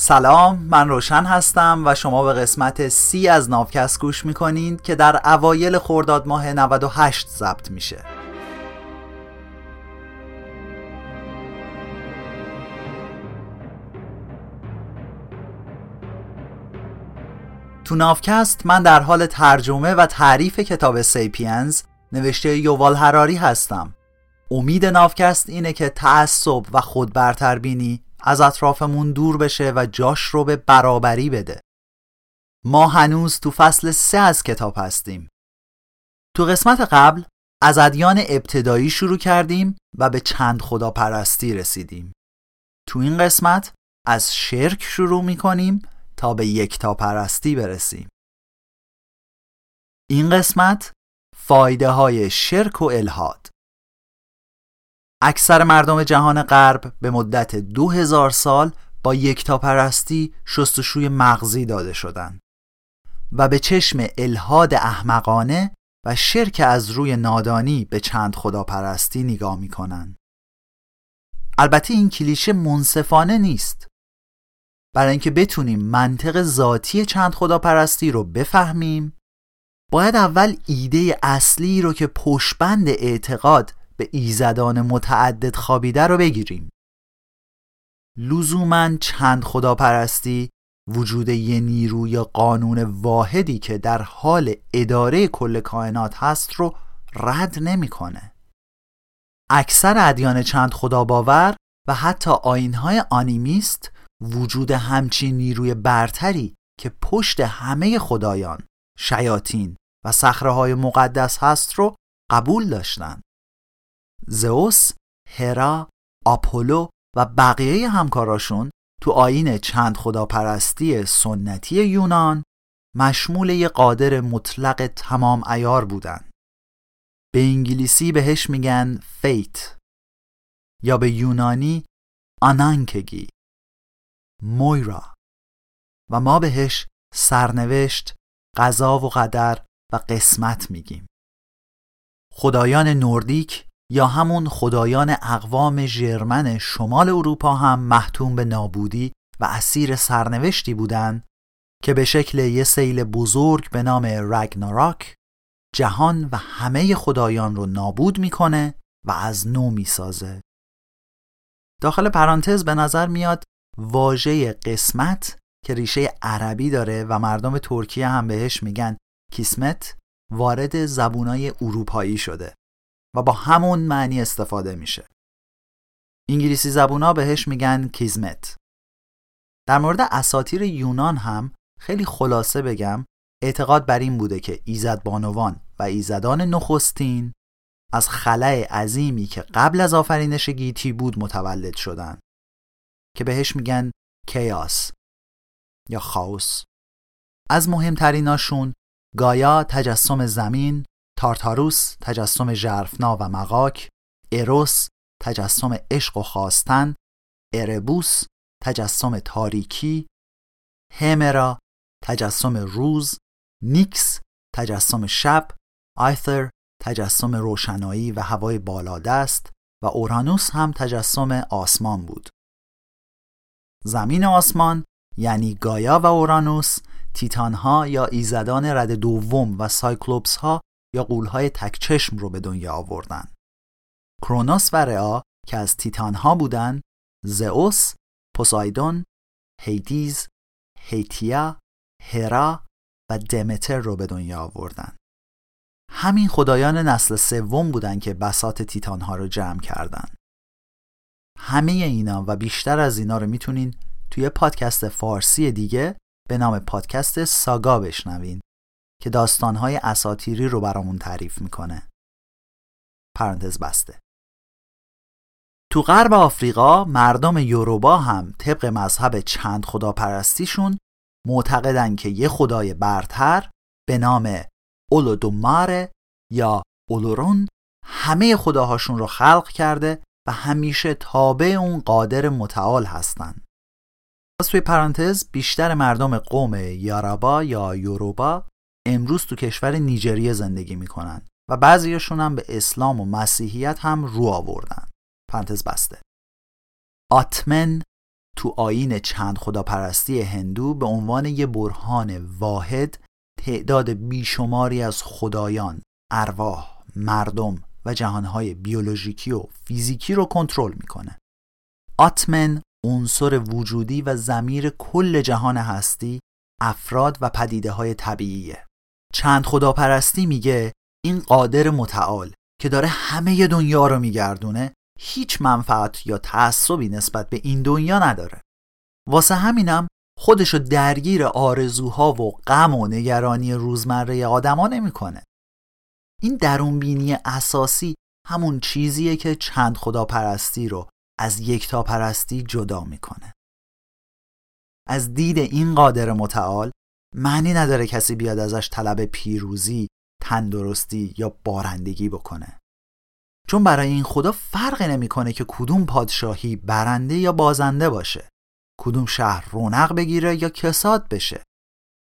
سلام، من روشن هستم و شما به قسمت 30 از ناوکست گوش میکنید که در اوایل خرداد ماه 98 ضبط میشه. تو ناوکست من در حال ترجمه و تعریف کتاب سیپینز نوشته یووال هراری هستم. امید ناوکست اینه که تعصب و خودبرتربینی از اطرافمون دور بشه و جاش رو به برابری بده. ما هنوز تو فصل 3 از کتاب هستیم. تو قسمت قبل از ادیان ابتدایی شروع کردیم و به چند خداپرستی رسیدیم. تو این قسمت از شرک شروع میکنیم تا به یکتاپرستی برسیم. این قسمت فایده های شرک و الحاد. اکثر مردم جهان غرب به مدت 2000 سال با یکتاپرستی شستشوی مغزی داده شدند و به چشم الحاد احمقانه و شرک از روی نادانی به چند خداپرستی نگاه می‌کنند. البته این کلیشه منصفانه نیست. برای اینکه بتونیم منطق ذاتی چند خداپرستی رو بفهمیم، باید اول ایده اصلی رو که پشتبند اعتقاد به ایزدان متعدد خابیده رو بگیریم. لزوماً چند خداپرستی وجود یه نیروی یا قانون واحدی که در حال اداره کل کائنات هست رو رد نمی‌کنه. اکثر ادیان چند خدا باور و حتی آیین‌های آنیمیست وجود همچین نیروی برتری که پشت همه خدایان، شیاطین و صخره‌های مقدس هست رو قبول داشتن. زئوس، هرا، آپولو و بقیه همکاراشون تو آیین چند خداپرستی سنتی یونان مشمول یه قادر مطلق تمام عیار بودن. به انگلیسی بهش میگن فیت یا به یونانی آنانکگی، مویرا، و ما بهش سرنوشت، قضا و قدر و قسمت میگیم. خدایان نوردیک یا همون خدایان اقوام ژرمن شمال اروپا هم محتوم به نابودی و اسیر سرنوشتی بودند که به شکل یه سیل بزرگ به نام راگناراک جهان و همه خدایان رو نابود میکنه و از نو میسازه. داخل پرانتز به نظر میاد واژه قسمت که ریشه عربی داره و مردم ترکیه هم بهش میگن کیسمت وارد زبونای اروپایی شده و با همون معنی استفاده میشه. انگلیسی زبونا بهش میگن کیزمت. در مورد اساطیر یونان هم خیلی خلاصه بگم، اعتقاد بر این بوده که ایزد بانوان و ایزدان نخستین از خلأ عظیمی که قبل از آفرینش گیتی بود متولد شدن که بهش میگن کیاس یا خاوس. از مهمتریناشون گایا تجسم زمین، تارتاروس تجسم ژرفنا و مغاک، اروس تجسم عشق و خواستن، اربوس تجسم تاریکی، همرا تجسم روز، نیکس تجسم شب، آیثر تجسم روشنایی و هوای بالادست و اورانوس هم تجسم آسمان بود. زمین و آسمان یعنی گایا و اورانوس، تیتانها یا ایزدان رد دوم و سایکلوپس ها یا غول‌های تک چشم رو به دنیا آوردن. کرونوس و رئا که از تیتان‌ها بودن، زئوس، پوسایدون، هیدیز، هیتیا، هرا و دمتر رو به دنیا آوردن. همین خدایان نسل سوم بودن که بساط تیتان‌ها رو جمع کردن. همه اینا و بیشتر از اینا رو میتونین توی پادکست فارسی دیگه به نام پادکست ساگا بشنوین که داستان‌های اساطیری رو برامون تعریف میکنه. پرانتز بسته. تو غرب آفریقا مردم یوروبا هم طبق مذهب چند خداپرستیشون معتقدن که یه خدای برتر به نام اولودوماره یا اولورون همه خداهاشون رو خلق کرده و همیشه تابع اون قادر متعال هستن. باز توی پرانتز، بیشتر مردم قوم یارابا یا یوروبا امروز تو کشور نیجریه زندگی میکنن و بعضیشون هم به اسلام و مسیحیت هم رو آوردن. پرانتز بسته. آتمن تو آیین چند خداپرستی هندو به عنوان یه برهان واحد تعداد بیشماری از خدایان، ارواح، مردم و جهانهای بیولوژیکی و فیزیکی رو کنترل میکنه. آتمن، عنصر وجودی و ضمیر کل جهان هستی، افراد و پدیده‌های طبیعیه. چند خداپرستی میگه این قادر متعال که داره همه دنیا رو میگردونه هیچ منفعت یا تعصبی نسبت به این دنیا نداره. واسه همینم خودشو درگیر آرزوها و غم و نگرانی روزمره آدما نمی‌کنه. این درونبینی اساسی همون چیزیه که چند خداپرستی رو از یکتاپرستی جدا می‌کنه. از دید این قادر متعال معنی نداره کسی بیاد ازش طلب پیروزی، تندرستی یا بارندگی بکنه، چون برای این خدا فرقی نمیکنه که کدوم پادشاهی برنده یا بازنده باشه، کدوم شهر رونق بگیره یا کساد بشه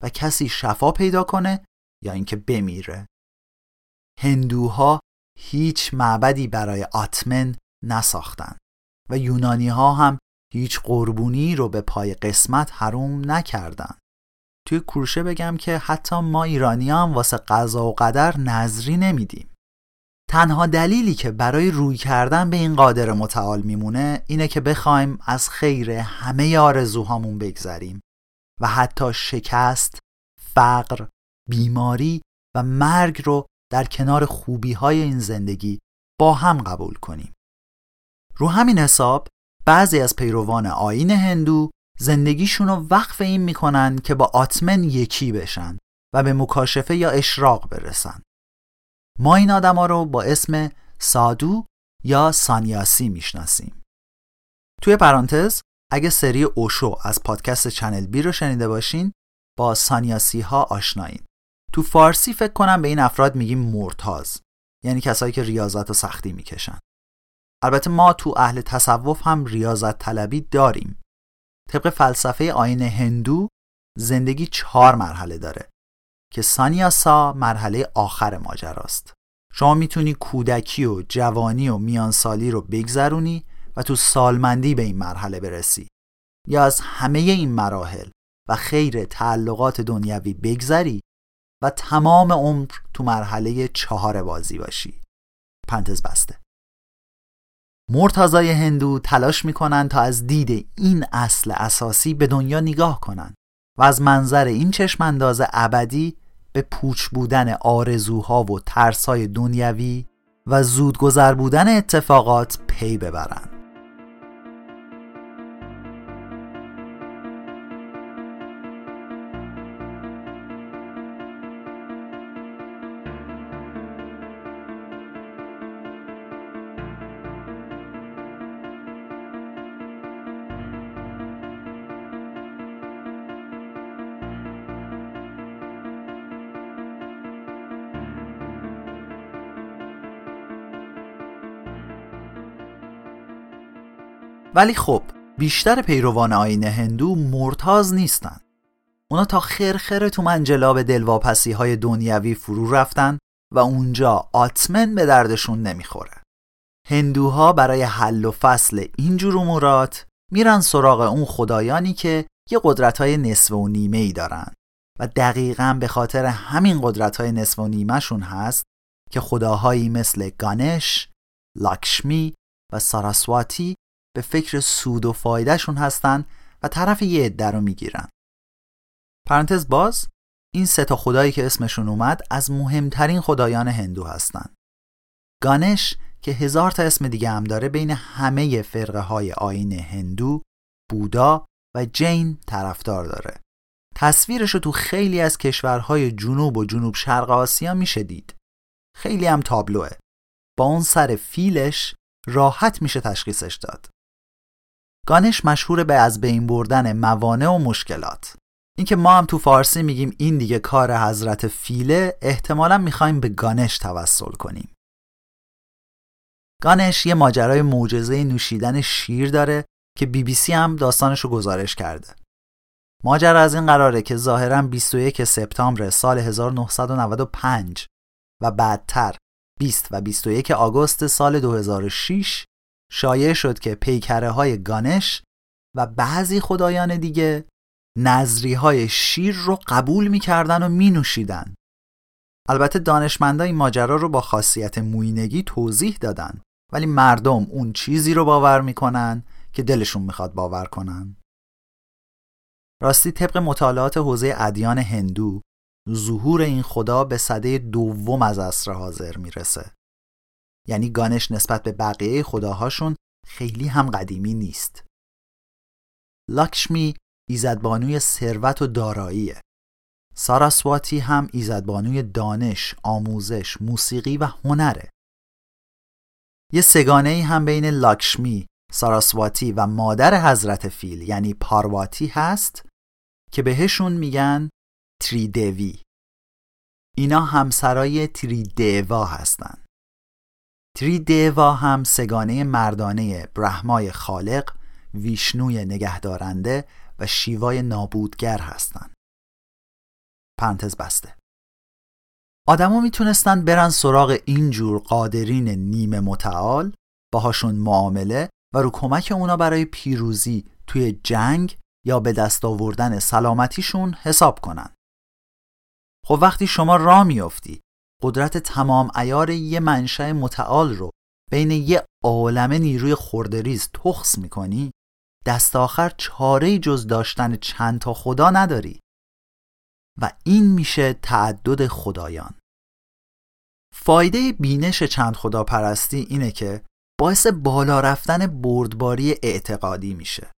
و کسی شفا پیدا کنه یا اینکه بمیره. هندوها هیچ معبدی برای آتمن نساختن و یونانیها هم هیچ قربونی رو به پای قسمت حروم نکردن. توی کورشه بگم که حتی ما ایرانی هم واسه قضا و قدر نظری نمیدیم. تنها دلیلی که برای روی کردن به این قادر متعال میمونه اینه که بخوایم از خیر همه آرزوهامون بگذریم و حتی شکست، فقر، بیماری و مرگ رو در کنار خوبی‌های این زندگی با هم قبول کنیم. رو همین حساب بعضی از پیروان آیین هندو زندگیشون رو وقف این میکنن که با آتمن یکی بشن و به مکاشفه یا اشراق برسن. ما این آدم ها رو با اسم سادو یا سانیاسی میشناسیم. توی پرانتز اگه سری اوشو از پادکست چنل بی رو شنیده باشین با سانیاسی ها آشنایین. تو فارسی فکر کنم به این افراد میگیم مرتاز، یعنی کسایی که ریاضت و سختی میکشن. البته ما تو اهل تصوف هم ریاضت طلبی داریم. طبق فلسفه آیین هندو زندگی 4 مرحله داره که سانیاسا مرحله آخر ماجراست. شما میتونی کودکی و جوانی و میانسالی رو بگذرونی و تو سالمندی به این مرحله برسی یا از همه این مراحل و خیر تعلقات دنیوی بگذری و تمام عمر تو مرحله 4 بازی باشی. پرانتز بسته. مرتضای هندو تلاش میکنن تا از دید این اصل اساسی به دنیا نگاه کنن و از منظر این چشمانداز ابدی به پوچ بودن آرزوها و ترس‌های دنیوی و زودگذر بودن اتفاقات پی ببرن. ولی خب بیشتر پیروان آیین هندو مرتاز نیستن. اونا تا خرخره تو منجلاب دلواپسی‌های دنیوی فرو رفتن و اونجا آتمن به دردشون نمیخوره. هندوها برای حل و فصل اینجور امورات میرن سراغ اون خدایانی که یه قدرت‌های نصف و نیمه‌ای دارن و دقیقاً به خاطر همین قدرت‌های نصف و نیمه‌شون هست که خداهایی مثل گانش، لاکشمی و ساراسواتی به فکر سود و فایدهشون هستن و طرف یه عده رو میگیرن. پرانتز باز، این 3 خدایی که اسمشون اومد از مهمترین خدایان هندو هستن. گانش که 1000 اسم دیگه هم داره بین همه فرقه های آیین هندو، بودا و جین طرفدار داره. تصویرشو تو خیلی از کشورهای جنوب و جنوب شرق آسیا میشه دید. خیلی هم تابلوه. با اون سر فیلش راحت میشه تشخیصش داد. گانش مشهور به از بین بردن موانع و مشکلات. اینکه ما هم تو فارسی میگیم این دیگه کار حضرت فیله، احتمالاً میخوایم به گانش توسل کنیم. گانش یه ماجرای معجزه نوشیدن شیر داره که BBC هم داستانشو گزارش کرده. ماجرا از این قراره که ظاهراً 21 سپتامبر سال 1995 و بعدتر 20 و 21 آگوست سال 2006 شایع شد که پیکره های گانش و بعضی خدایان دیگه نظریهای شیر رو قبول می‌کردن و می‌نوشیدن. البته دانشمندا این ماجرا رو با خاصیت موینگی توضیح دادن، ولی مردم اون چیزی رو باور می‌کنن که دلشون می‌خواد باور کنن. راستی طبق مطالعات حوزه ادیان هندو، ظهور این خدا به سده دوم از عصر حاضر میرسه. یعنی گانش نسبت به بقیه خداهاشون خیلی هم قدیمی نیست. لاکشمی ایزدبانوی ثروت و داراییه. ساراسواتی هم ایزدبانوی دانش، آموزش، موسیقی و هنره. یه سگانه‌ای هم بین لاکشمی، ساراسواتی و مادر حضرت فیل یعنی پارواتی هست که بهشون میگن تریدوی. اینا همسرای تریدوا هستن. تریدوا هم سگانه مردانه برهمای خالق، ویشنوی نگهدارنده و شیوای نابودگر هستن. پرانتز بسته. آدما میتونستن برن سراغ اینجور قادرین نیمه متعال، باهاشون معامله و رو کمک اونا برای پیروزی توی جنگ یا به دست آوردن سلامتیشون حساب کنن. خب وقتی شما راه میافتی قدرت تمام عیار یه منشأ متعال رو بین یه عالمه نیروی خردریز تخص میکنی، دست آخر چاره‌ای جز داشتن چند تا خدا نداری و این میشه تعدد خدایان. فایده بینش چند خدا پرستی اینه که باعث بالا رفتن بردباری اعتقادی میشه.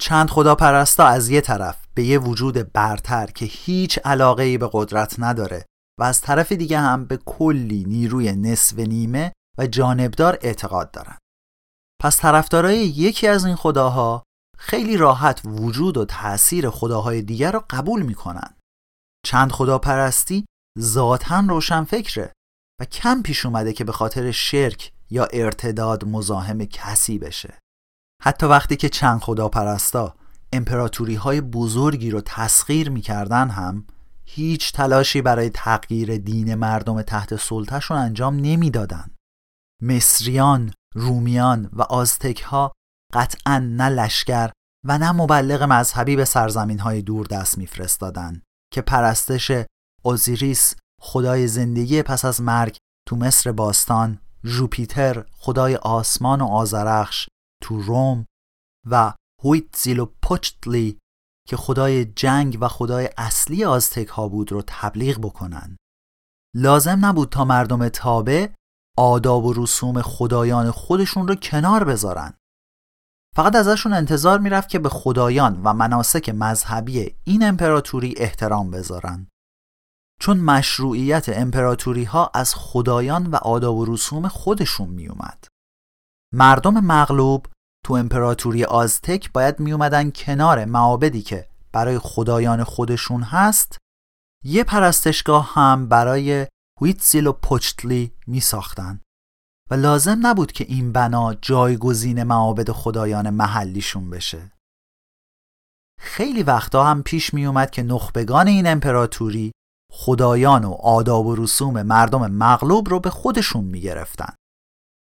چند خدا پرستا از یه طرف به یه وجود برتر که هیچ علاقه‌ای به قدرت نداره و از طرف دیگه هم به کلی نیروی نصف نیمه و جانبدار اعتقاد دارن. پس طرفدارای یکی از این خداها خیلی راحت وجود و تأثیر خداهای دیگر رو قبول میکنن. چند خدا پرستی ذاتاً روشن فکره و کم پیش اومده که به خاطر شرک یا ارتداد مزاحم کسی بشه. حتی وقتی که چند خدا پرستا امپراتوری های بزرگی رو تسخیر میکردن هم هیچ تلاشی برای تغییر دین مردم تحت سلطهشون انجام نمیدادن. مصریان، رومیان و آزتک ها قطعاً نه لشکر و نه مبلغ مذهبی به سرزمین های دور دست میفرستادن که پرستش اوزیریس خدای زندگی پس از مرگ تو مصر باستان، ژوپیتر خدای آسمان و آذرخش تو روم و هویتزیلوپوچتلی که خدای جنگ و خدای اصلی آزتک ها بود رو تبلیغ بکنن. لازم نبود تا مردم تابع آداب و رسوم خدایان خودشون رو کنار بذارن. فقط ازشون انتظار میرفت که به خدایان و مناسک مذهبی این امپراتوری احترام بذارن. چون مشروعیت امپراتوری ها از خدایان و آداب و رسوم خودشون میومد. مردم مغلوب تو امپراتوری آزتک باید میومدن کنار معابدی که برای خدایان خودشون هست، یه پرستشگاه هم برای هویتزیلوپوچتلی میساختن و لازم نبود که این بنا جایگزین معابد خدایان محلیشون بشه. خیلی وقتا هم پیش میومد که نخبگان این امپراتوری خدایان و آداب و رسوم مردم مغلوب رو به خودشون میگرفتن.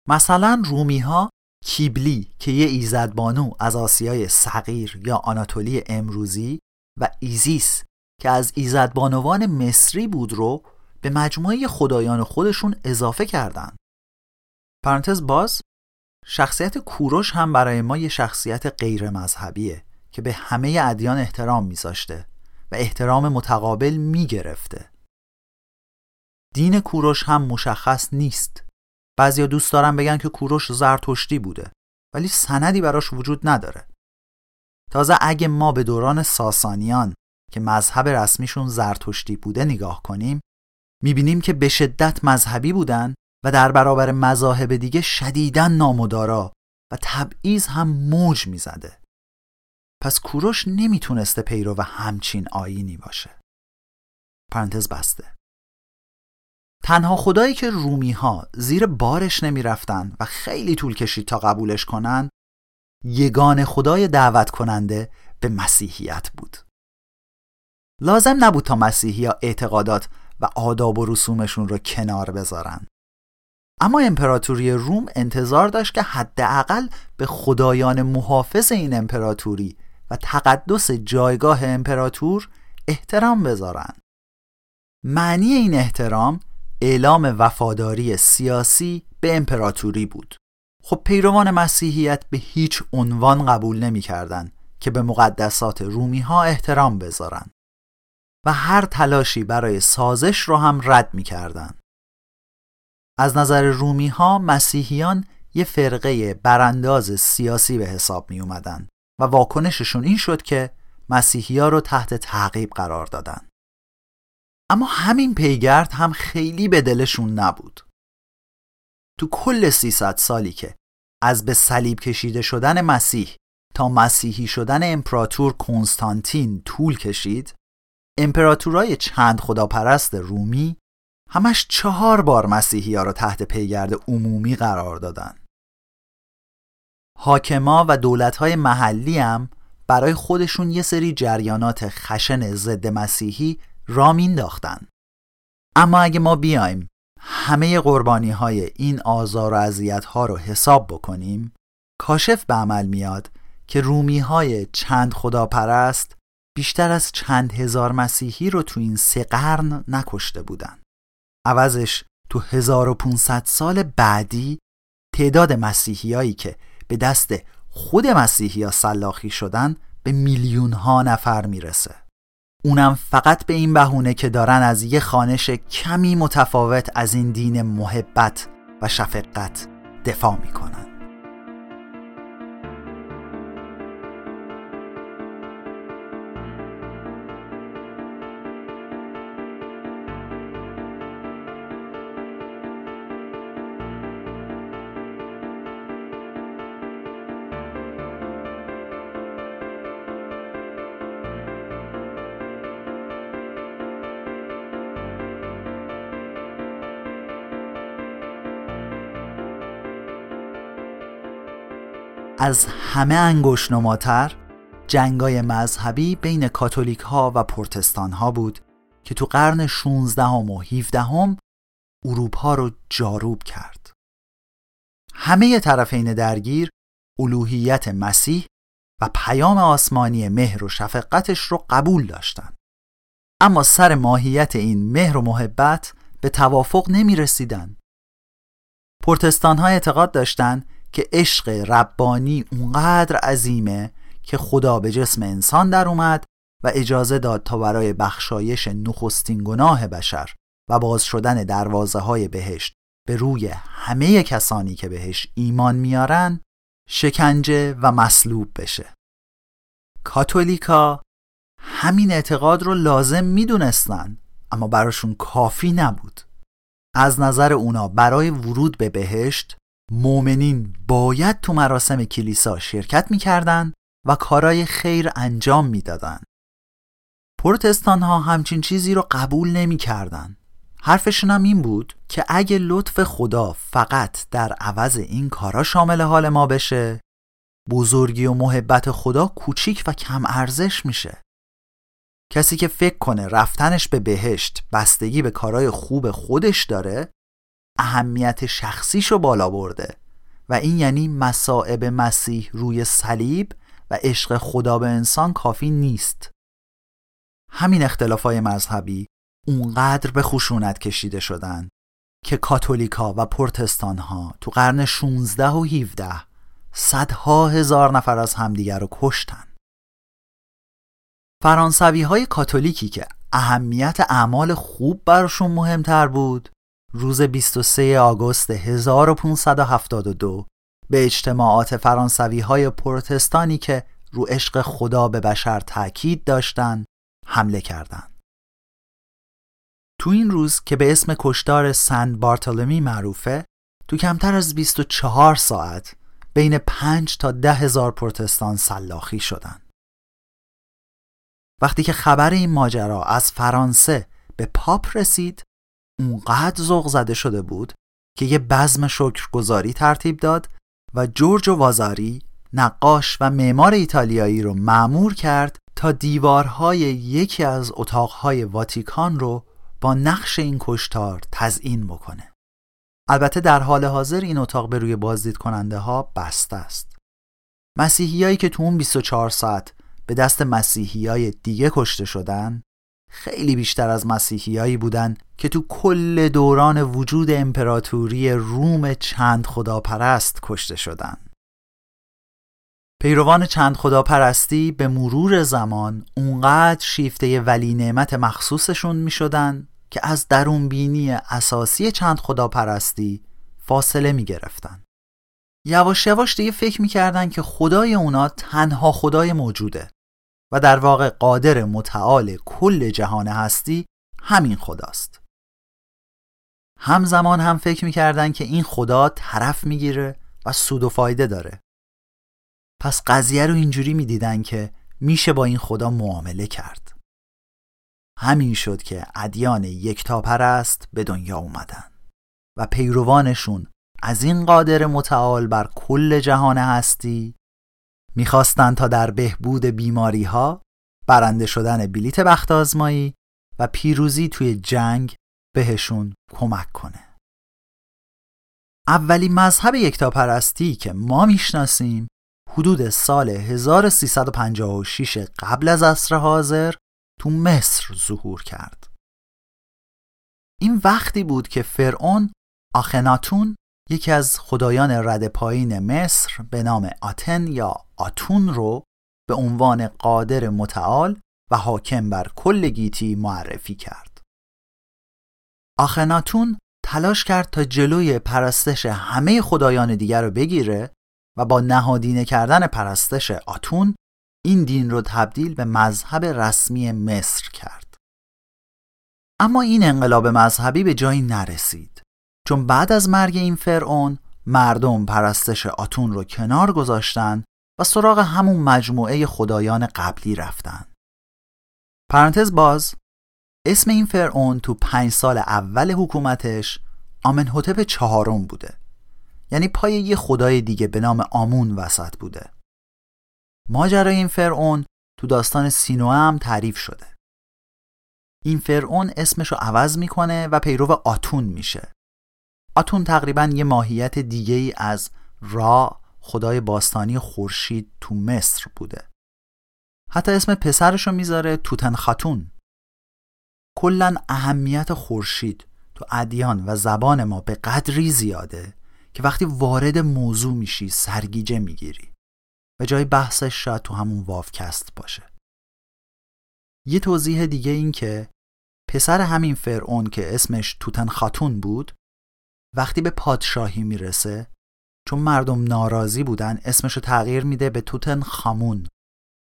مثلا رومی ها کیبلی که یه ایزدبانو از آسیای صغیر یا آناتولی امروزی و ایزیس که از ایزدبانوان مصری بود رو به مجموعه خدایان خودشون اضافه کردن. پرانتز باز، شخصیت کوروش هم برای ما یه شخصیت غیر مذهبیه که به همه ادیان احترام میذاشته و احترام متقابل میگرفته. دین کوروش هم مشخص نیست. بعضیا دوست دارن بگن که کوروش زرتشتی بوده، ولی سندی براش وجود نداره. تازه اگه ما به دوران ساسانیان که مذهب رسمیشون زرتشتی بوده نگاه کنیم، میبینیم که به شدت مذهبی بودن و در برابر مذاهب دیگه شدیداً نامدارا و تبعیض هم موج میزده. پس کوروش نمیتونسته پیرو و همچین آیینی باشه. پرانتز بسته. تنها خدایی که رومی ها زیر بارش نمی رفتن و خیلی طول کشید تا قبولش کنن، یگان خدای دعوت کننده به مسیحیت بود. لازم نبود تا مسیحی ها اعتقادات و آداب و رسومشون رو کنار بذارن. اما امپراتوری روم انتظار داشت که حداقل به خدایان محافظ این امپراتوری و تقدس جایگاه امپراتور احترام بذارن. معنی این احترام اعلام وفاداری سیاسی به امپراتوری بود. خب پیروان مسیحیت به هیچ عنوان قبول نمی کردن که به مقدسات رومی ها احترام بذارن و هر تلاشی برای سازش رو هم رد می کردن. از نظر رومی ها مسیحیان یه فرقه برانداز سیاسی به حساب می اومدن و واکنششون این شد که مسیحی ها رو تحت تعقیب قرار دادن. اما همین پیگرد هم خیلی به دلشون نبود. تو کل 300 سالی که از به صلیب کشیده شدن مسیح تا مسیحی شدن امپراتور کنستانتین طول کشید، امپراتورای چند خداپرست رومی همش 4 بار مسیحی‌ها را تحت پیگرد عمومی قرار دادن. حاکما و دولت‌های محلی هم برای خودشون یه سری جریانات خشن ضد مسیحی را مینداختن. اما اگه ما بیایم همه قربانی‌های این آزار و اذیت‌ها رو حساب بکنیم، کاشف به عمل میاد که رومی‌های چند خداپرست بیشتر از چند هزار مسیحی رو تو این 3 قرن نکشته بودن. عوضش تو 1500 سال بعدی تعداد مسیحیایی که به دست خود مسیحی‌ها سلاخی شدن به میلیون‌ها نفر میرسه. اونم فقط به این بهونه که دارن از یه خوانش کمی متفاوت از این دین محبت و شفقت دفاع میکنن. از همه انگشت‌نماتر جنگای مذهبی بین کاتولیک ها و پروتستان ها بود که تو قرن 16 و 17 اروپا رو جاروب کرد. همه طرفین درگیر الوهیت مسیح و پیام آسمانی مهر و شفقتش رو قبول داشتن، اما سر ماهیت این مهر و محبت به توافق نمی رسیدن. پروتستان ها اعتقاد داشتن که عشق ربانی اونقدر عظیمه که خدا به جسم انسان در اومد و اجازه داد تا برای بخشایش نخستین گناه بشر و باز شدن دروازه های بهشت به روی همه کسانی که بهش ایمان میارن شکنجه و مصلوب بشه. کاتولیکا همین اعتقاد رو لازم میدونستن، اما براشون کافی نبود. از نظر اونا برای ورود به بهشت مؤمنین باید تو مراسم کلیسا شرکت می‌کردند و کارهای خیر انجام می‌دادند. پروتستان‌ها همچین چیزی رو قبول نمی‌کردند. حرفشون هم این بود که اگه لطف خدا فقط در عوض این کارا شامل حال ما بشه، بزرگی و محبت خدا کوچیک و کم ارزش میشه. کسی که فکر کنه رفتنش به بهشت بستگی به کارهای خوب خودش داره، اهمیت شخصیشو بالا برده و این یعنی مصائب مسیح روی صلیب و عشق خدا به انسان کافی نیست. همین اختلافای مذهبی اونقدر به خشونت کشیده شدن که کاتولیکا و پروتستان‌ها تو قرن 16 و 17 صدها هزار نفر از همدیگر رو کشتن. فرانسوی‌های کاتولیکی که اهمیت اعمال خوب براشون مهمتر بود، روز 23 آگوست 1572 به اجتماعات فرانسوی‌های پروتستانی که رو عشق خدا به بشر تأکید داشتند حمله کردند. تو این روز که به اسم کشتار سن بارتولمی معروفه، تو کمتر از 24 ساعت بین 5 تا 10 هزار پروتستان سلاخی شدند. وقتی که خبر این ماجرا از فرانسه به پاپ رسید، اونقدر ذوق زده شده بود که یه بزم شکرگزاری ترتیب داد و جورجو وازاری، نقاش و معمار ایتالیایی رو مأمور کرد تا دیوارهای یکی از اتاقهای واتیکان رو با نقش این کشتار تزیین بکنه. البته در حال حاضر این اتاق به روی بازدید کننده ها بسته است. مسیحیایی که تو اون 24 ساعت به دست مسیحیای دیگه کشته شدن خیلی بیشتر از مسیحیایی بودن که تو کل دوران وجود امپراتوری روم چند خداپرست کشته شدن. پیروان چند خداپرستی به مرور زمان اونقدر شیفته ولی نعمت مخصوصشون می شدن که از درون بینی اساسی چند خداپرستی فاصله می گرفتن. یواش یواش دیگه فکر می کردن که خدای اونا تنها خدای موجوده و در واقع قادر متعال کل جهان هستی همین خداست. همزمان هم فکر می کردن که این خدا طرف می گیره و سود و فایده داره. پس قضیه رو اینجوری می دیدن که میشه با این خدا معامله کرد. همین شد که ادیان یکتاپرست به دنیا اومدن و پیروانشون از این قادر متعال بر کل جهان هستی میخواستن تا در بهبود بیماری ها، برنده شدن بلیت بخت آزمایی و پیروزی توی جنگ بهشون کمک کنه. اولین مذهب یکتاپرستی که ما میشناسیم حدود سال 1356 قبل از عصر حاضر تو مصر ظهور کرد. این وقتی بود که فرعون آخناتون، یکی از خدایان رده پایین مصر به نام آتن یا آتون رو به عنوان قادر متعال و حاکم بر کل گیتی معرفی کرد. آخناتون تلاش کرد تا جلوی پرستش همه خدایان دیگر رو بگیره و با نهادینه کردن پرستش آتون این دین رو تبدیل به مذهب رسمی مصر کرد. اما این انقلاب مذهبی به جایی نرسید، چون بعد از مرگ این فرعون مردم پرستش آتون رو کنار گذاشتن و سراغ همون مجموعه خدایان قبلی رفتن. پرانتز باز، اسم این فرعون تو 5 سال اول حکومتش آمنحتپ 4 بوده، یعنی پای یه خدای دیگه به نام آمون وسط بوده. ماجرای این فرعون تو داستان سینوه هم تعریف شده. این فرعون اسمشو عوض میکنه و پیرو آتون میشه. آتون تقریباً یه ماهیت دیگه‌ای از را، خدای باستانی خورشید تو مصر بوده. حتی اسم پسرشو میذاره توتنخاتون. کلاً اهمیت خورشید تو ادیان و زبان ما به قدری زیاده که وقتی وارد موضوع میشی سرگیجه میگیری و جای بحثش شاید تو همون ناوکست باشه. یه توضیح دیگه این که پسر همین فرعون که اسمش توتنخاتون بود وقتی به پادشاهی میرسه، چون مردم ناراضی بودن اسمشو تغییر میده به توتنخامون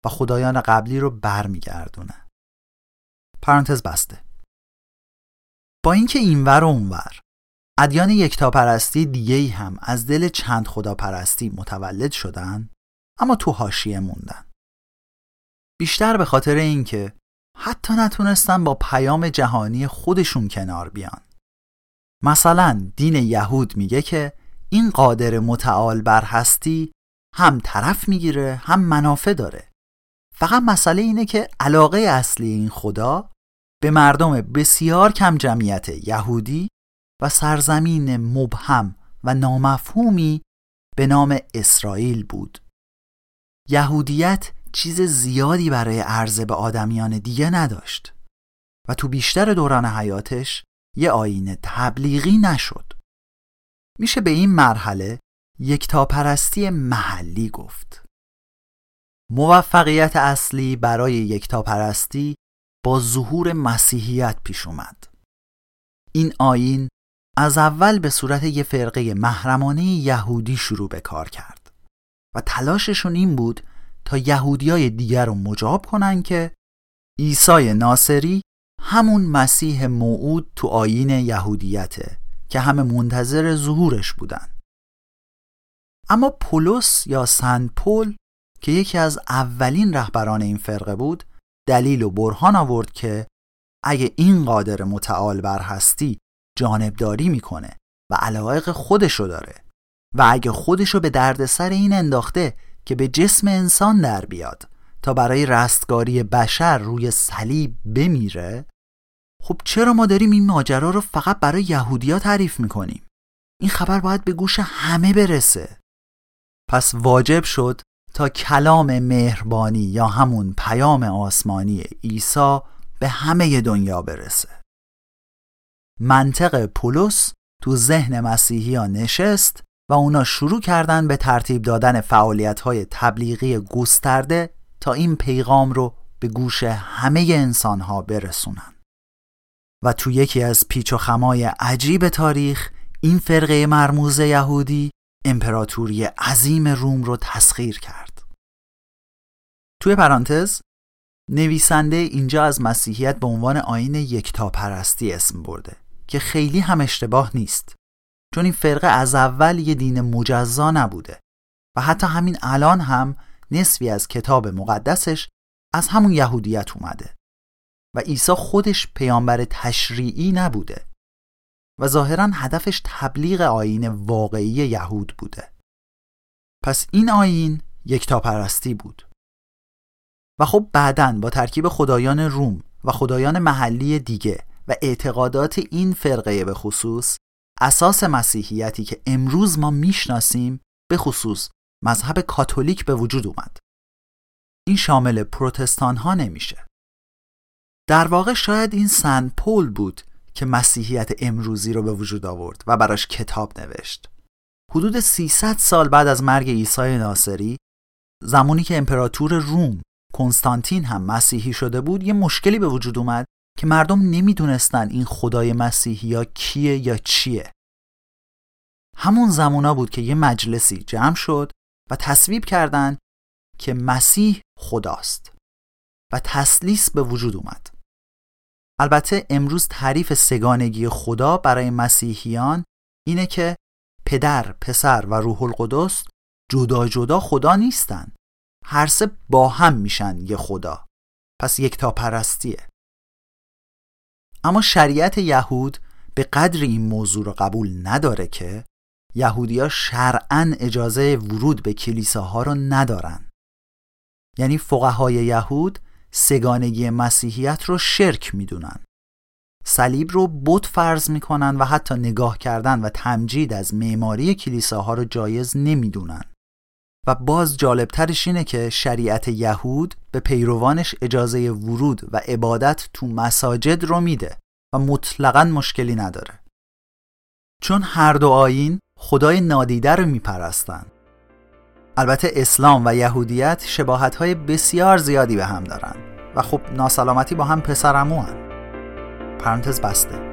و خدایان قبلی رو برمیگردونه. پرانتز بسته. با اینکه اینور و اونور ادیان یکتاپرستی دیگه‌ای هم از دل چند خداپرستی متولد شدن، اما تو حاشیه موندن. بیشتر به خاطر اینکه حتی نتونستن با پیام جهانی خودشون کنار بیان. مثلا دین یهود میگه که این قادر متعال بر هستی هم طرف میگیره هم منافع داره. فقط مسئله اینه که علاقه اصلی این خدا به مردم بسیار کم جمعیت یهودی و سرزمین مبهم و نامفهومی به نام اسرائیل بود. یهودیت چیز زیادی برای عرضه به آدمیان دیگه نداشت و تو بیشتر دوران حیاتش یه آیین تبلیغی نشد. میشه به این مرحله یکتاپرستی محلی گفت. موفقیت اصلی برای یکتاپرستی با ظهور مسیحیت پیش اومد. این آیین از اول به صورت یه فرقه محرمانه یهودی شروع به کار کرد و تلاششون این بود تا یهودیای دیگر رو مجاب کنن که عیسی ناصری همون مسیح موعود تو آیین یهودیته که همه منتظر ظهورش بودن. اما پولس یا سنت پول که یکی از اولین رهبران این فرقه بود دلیل و برهان آورد که اگه این قادر متعال بر هستی جانبداری میکنه و علایق خودشو داره و اگه خودشو به دردسر این انداخته که به جسم انسان در بیاد تا برای رستگاری بشر روی صلیب بمیره، خب چرا ما داریم این ماجرا رو فقط برای یهودی‌ها تعریف میکنیم این خبر باید به گوش همه برسه. پس واجب شد تا کلام مهربانی یا همون پیام آسمانی عیسی به همه دنیا برسه. منطق پولس تو ذهن مسیحیان نشست و اونا شروع کردن به ترتیب دادن فعالیت‌های تبلیغی گسترده تا این پیغام رو به گوش همه انسان‌ها برسونن. و تو یکی از پیچ و خمای عجیب تاریخ، این فرقه مرموز یهودی امپراتوری عظیم روم رو تسخیر کرد. توی پرانتز، نویسنده اینجا از مسیحیت به عنوان آیین یکتاپرستی اسم برده که خیلی هم اشتباه نیست، چون این فرقه از اول یه دین مجزا نبوده و حتی همین الان هم نصفی از کتاب مقدسش از همون یهودیت اومده و عیسی خودش پیامبر تشریعی نبوده و ظاهراً هدفش تبلیغ آیین واقعی یهود بوده. پس این آیین یکتاپرستی بود و خب بعداً با ترکیب خدایان روم و خدایان محلی دیگه و اعتقادات این فرقه به خصوص، اساس مسیحیتی که امروز ما میشناسیم، به خصوص مذهب کاتولیک، به وجود اومد. این شامل پروتستان ها نمیشه. در واقع شاید این سن پول بود که مسیحیت امروزی رو به وجود آورد و براش کتاب نوشت. حدود 300 سال بعد از مرگ عیسی ناصری، زمانی که امپراتور روم کنستانتین هم مسیحی شده بود، یه مشکلی به وجود اومد که مردم نمیدونستن این خدای مسیحی یا کیه یا چیه. همون زمانا بود که یه مجلسی جمع شد و تصویب کردن که مسیح خداست و تثلیث به وجود اومد. البته امروز تعریف سگانگی خدا برای مسیحیان اینه که پدر، پسر و روح القدس جدا جدا خدا نیستن، هر سه با هم میشن یه خدا. پس یکتاپرستیه. اما شریعت یهود به قدر این موضوع رو قبول نداره که یهودی‌ها شرعاً اجازه ورود به کلیساها رو ندارن. یعنی فقهای یهود سگانگی مسیحیت رو شرک میدونن. صلیب رو بت فرض میکنن و حتی نگاه کردن و تمجید از معماری کلیساها رو جایز نمیدونن. و باز جالبترش اینه که شریعت یهود به پیروانش اجازه ورود و عبادت تو مساجد رو میده و مطلقاً مشکلی نداره، چون هر دو آیین خدای نادیده رو میپرستن. البته اسلام و یهودیت شباهت‌های بسیار زیادی به هم دارن و خب ناسلامتی با هم پسرعمو هن. پرانتز بسته.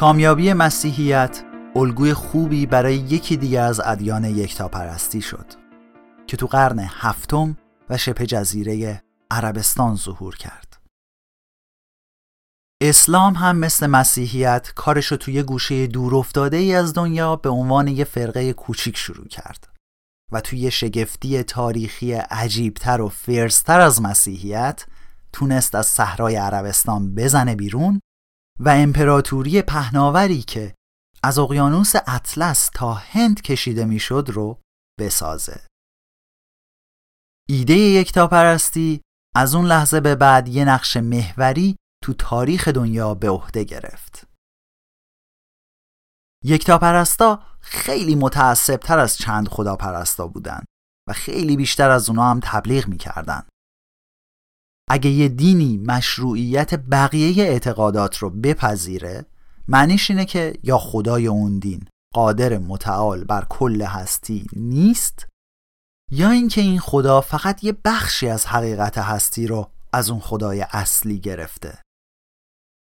کامیابی مسیحیت الگوی خوبی برای یکی دیگه از ادیان یکتاپرستی شد که تو قرن هفتم و شبه جزیره عربستان ظهور کرد. اسلام هم مثل مسیحیت کارشو توی گوشه دورافتاده ای از دنیا به عنوان یه فرقه کوچیک شروع کرد و توی شگفتی تاریخی عجیبتر و فرستر از مسیحیت تونست از صحرای عربستان بزنه بیرون و امپراتوری پهناوری که از اقیانوس اطلس تا هند کشیده میشد رو بسازه. ایده یکتاپرستی از اون لحظه به بعد یه نقش محوری تو تاریخ دنیا به عهده گرفت. یکتاپرستا خیلی متعصب‌تر از چند خداپرستا بودن و خیلی بیشتر از اونا هم تبلیغ می‌کردن. اگه یه دینی مشروعیت بقیه اعتقادات رو بپذیره، معنیش اینه که یا خدای اون دین قادر متعال بر کل هستی نیست، یا اینکه این خدا فقط یه بخشی از حقیقت هستی رو از اون خدای اصلی گرفته.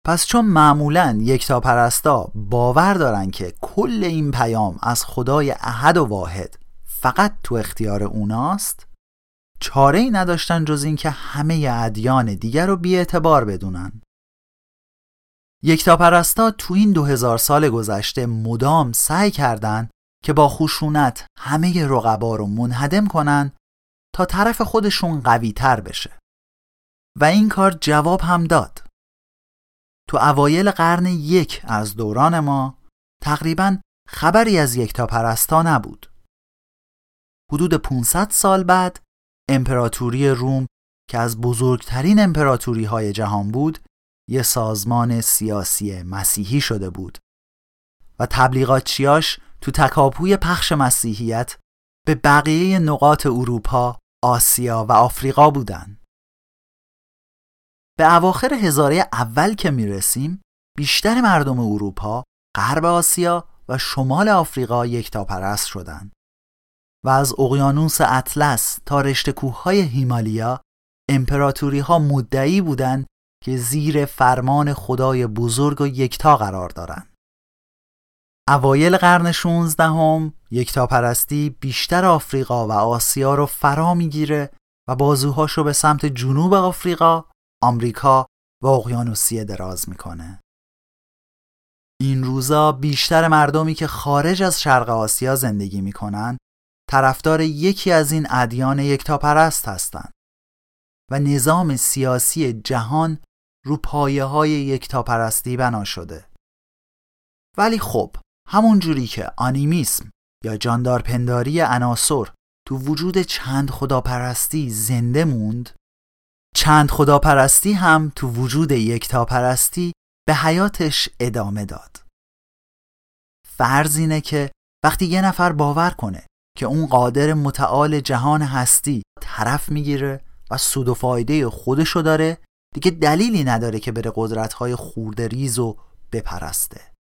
پس چون معمولاً یکتاپرستا باور دارن که کل این پیام از خدای احد و واحد فقط تو اختیار اوناست، چاره‌ای نداشتن جز این که همه ادیان دیگر رو بی‌اعتبار بدونن. یکتاپرستا تو این 2000 سال گذشته مدام سعی کردن که با خشونت همه رقبا رو منهدم کنن تا طرف خودشون قوی تر بشه. و این کار جواب هم داد. تو اوایل قرن یک از دوران ما تقریباً خبری از یکتاپرستا نبود. حدود 500 سال بعد امپراتوری روم که از بزرگترین امپراتوری های جهان بود یه سازمان سیاسی مسیحی شده بود و تبلیغاتچیاش تو تکاپوی پخش مسیحیت به بقیه نقاط اروپا، آسیا و آفریقا بودن. به اواخر هزاره اول که میرسیم بیشتر مردم اروپا، غرب آسیا و شمال آفریقا یکتاپرست شدند و از اقیانوس اطلس تا رشته کوه‌های هیمالیا امپراتوری‌ها مدعی بودند که زیر فرمان خدای بزرگ و یکتا قرار دارند. اوایل قرن 16 یکتاپرستی بیشتر آفریقا و آسیا رو فرا میگیره و بازوهاشو به سمت جنوب آفریقا، آمریکا و اقیانوسیه دراز میکنه. این روزا بیشتر مردمی که خارج از شرق آسیا زندگی میکنن طرفدار یکی از این ادیان یکتاپرست هستند و نظام سیاسی جهان رو پایه‌های یکتاپرستی بنا شده. ولی خب همون جوری که آنیمیسم یا جاندارپنداری عناصر تو وجود چند خداپرستی زنده موند، چند خداپرستی هم تو وجود یکتاپرستی به حیاتش ادامه داد. فرض اینه که وقتی یه نفر باور کنه که اون قادر متعال جهان هستی طرف میگیره و سود و فایده خودشو داره، دیگه دلیلی نداره که بره قدرت‌های خورده‌ریزو بپرسته.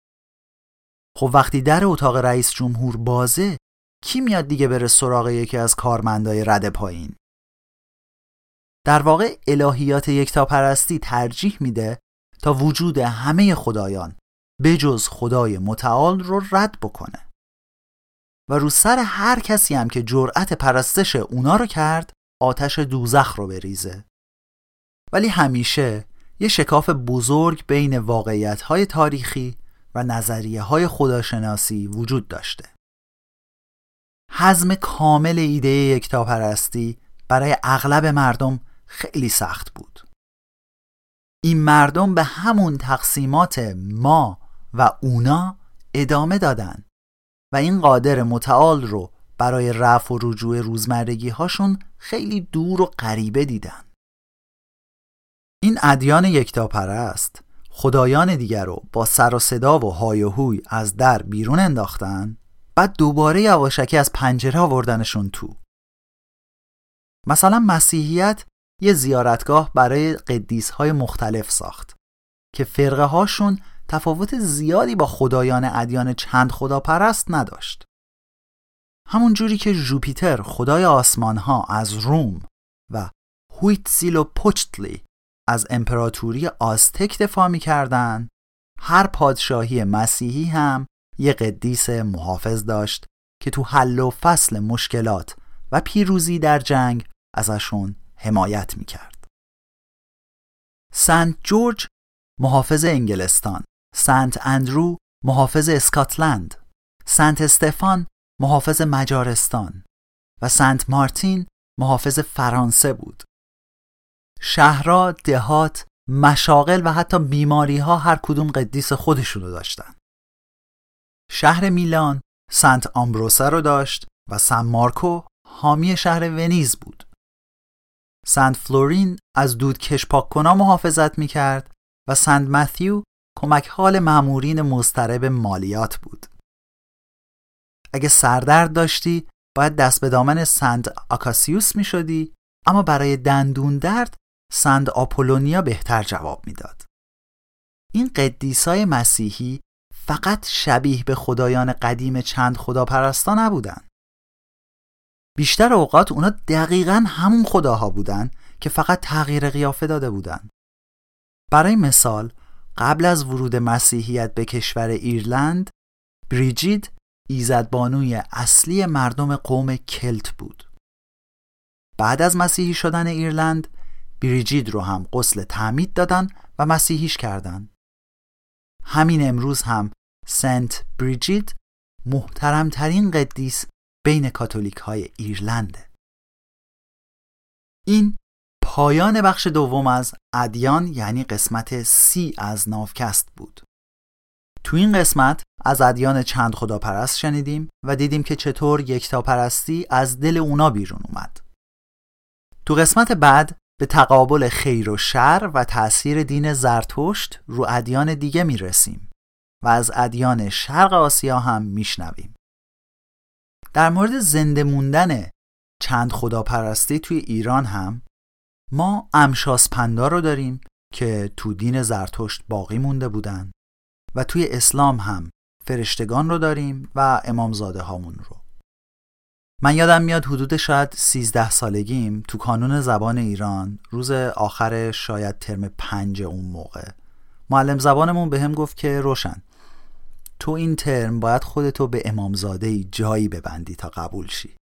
خب وقتی در اتاق رئیس جمهور بازه، کی میاد دیگه بره سراغ یکی از کارمندای رده پایین؟ در واقع الهیات یکتاپرستی ترجیح میده تا وجود همه خدایان بجز خدای متعال رو رد بکنه و رو سر هر کسی هم که جرأت پرستش اونا رو کرد آتش دوزخ رو بریزه. ولی همیشه یه شکاف بزرگ بین واقعیت‌های تاریخی و نظریه‌های خداشناسی وجود داشته. هضم کامل ایده یکتاپرستی برای اغلب مردم خیلی سخت بود. این مردم به همون تقسیمات ما و اونا ادامه دادن و این قادر متعال رو برای رفع و رجوع روزمرگی هاشون خیلی دور و غریبه دیدن. این ادیان یکتاپرست خدایان دیگر رو با سر و صدا و های و هوی از در بیرون انداختن، بعد دوباره یواشکی از پنجره آوردنشون تو. مثلا مسیحیت یه زیارتگاه برای قدیس‌های مختلف ساخت که فرقه هاشون تفاوت زیادی با خدایان ادیان چند خداپرست نداشت. همون جوری که ژوپیتر خدای آسمان‌ها از روم و هویتزیلوپوchtلی از امپراتوری آزتک دفاع می‌کردند، هر پادشاهی مسیحی هم یه قدیس محافظ داشت که تو حل و فصل مشکلات و پیروزی در جنگ ازشون حمایت می‌کرد. سنت جورج محافظ انگلستان، سنت اندرو محافظ اسکاتلند، سنت استفان محافظ مجارستان و سنت مارتین محافظ فرانسه بود. شهرها، دهات، مشاغل و حتی بیماری‌ها هر کدوم قدیس خودشونو داشتن. شهر میلان سنت آمبروسه رو داشت و سن مارکو حامی شهر ونیز بود. سنت فلورین از دودکش پاک‌کنان محافظت می‌کرد و سنت متیو کمک حال مامورین مضطرب مالیات بود. اگه سردرد داشتی باید دست به دامن سنت آکاسیوس می شدی، اما برای دندون درد سنت آپولونیا بهتر جواب می داد. این قدیسای مسیحی فقط شبیه به خدایان قدیم چند خداپرستا نبودن. بیشتر اوقات اونا دقیقاً همون خداها بودن که فقط تغییر قیافه داده بودن. برای مثال قبل از ورود مسیحیت به کشور ایرلند، بریجید ایزدبانوی اصلی مردم قوم کلت بود. بعد از مسیحی شدن ایرلند، بریجید رو هم غسل تعمید دادن و مسیحیش کردن. همین امروز هم سنت بریجید محترمترین قدیس بین کاتولیک های ایرلنده. این پایان بخش دوم از ادیان یعنی قسمت سی از ناوکست بود. تو این قسمت از ادیان چند خداپرست شنیدیم و دیدیم که چطور یکتاپرستی از دل اونا بیرون اومد. تو قسمت بعد به تقابل خیر و شر و تأثیر دین زرتشت رو ادیان دیگه میرسیم و از ادیان شرق آسیا هم میشنویم. در مورد زنده موندن چند خداپرستی توی ایران هم ما امشاسپندا رو داریم که تو دین زرتشت باقی مونده بودن و توی اسلام هم فرشتگان رو داریم و امامزاده هامون رو. من یادم میاد حدود شاید 13 سالگیم تو کانون زبان ایران روز آخر شاید ترم 5 اون موقع معلم زبانمون به هم گفت که روشن تو این ترم باید خودتو به امامزادهی جایی ببندی تا قبول شی.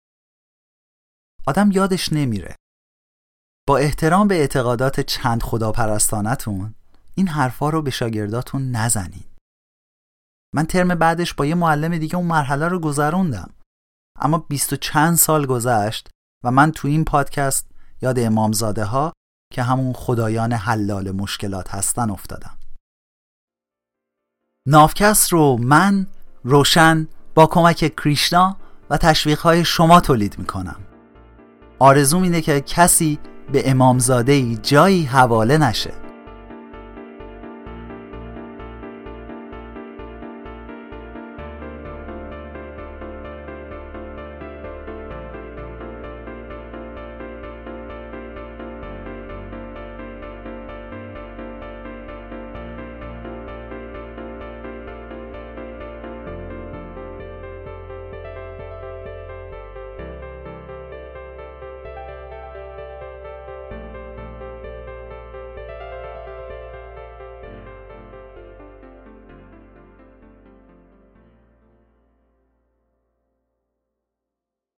آدم یادش نمیره. با احترام به اعتقادات چند خداپرستانتون این حرفا رو به شاگرداتون نزنین. من ترم بعدش با یه معلم دیگه اون مرحله رو گذروندم. اما 20 و چند سال گذشت و من تو این پادکست یاد امامزاده ها که همون خدایان حلال مشکلات هستن افتادم. ناوکست رو من روشن با کمک کریشنا و تشویق‌های شما تولید میکنم. آرزوم اینه که کسی به امامزادهی جایی حواله نشه.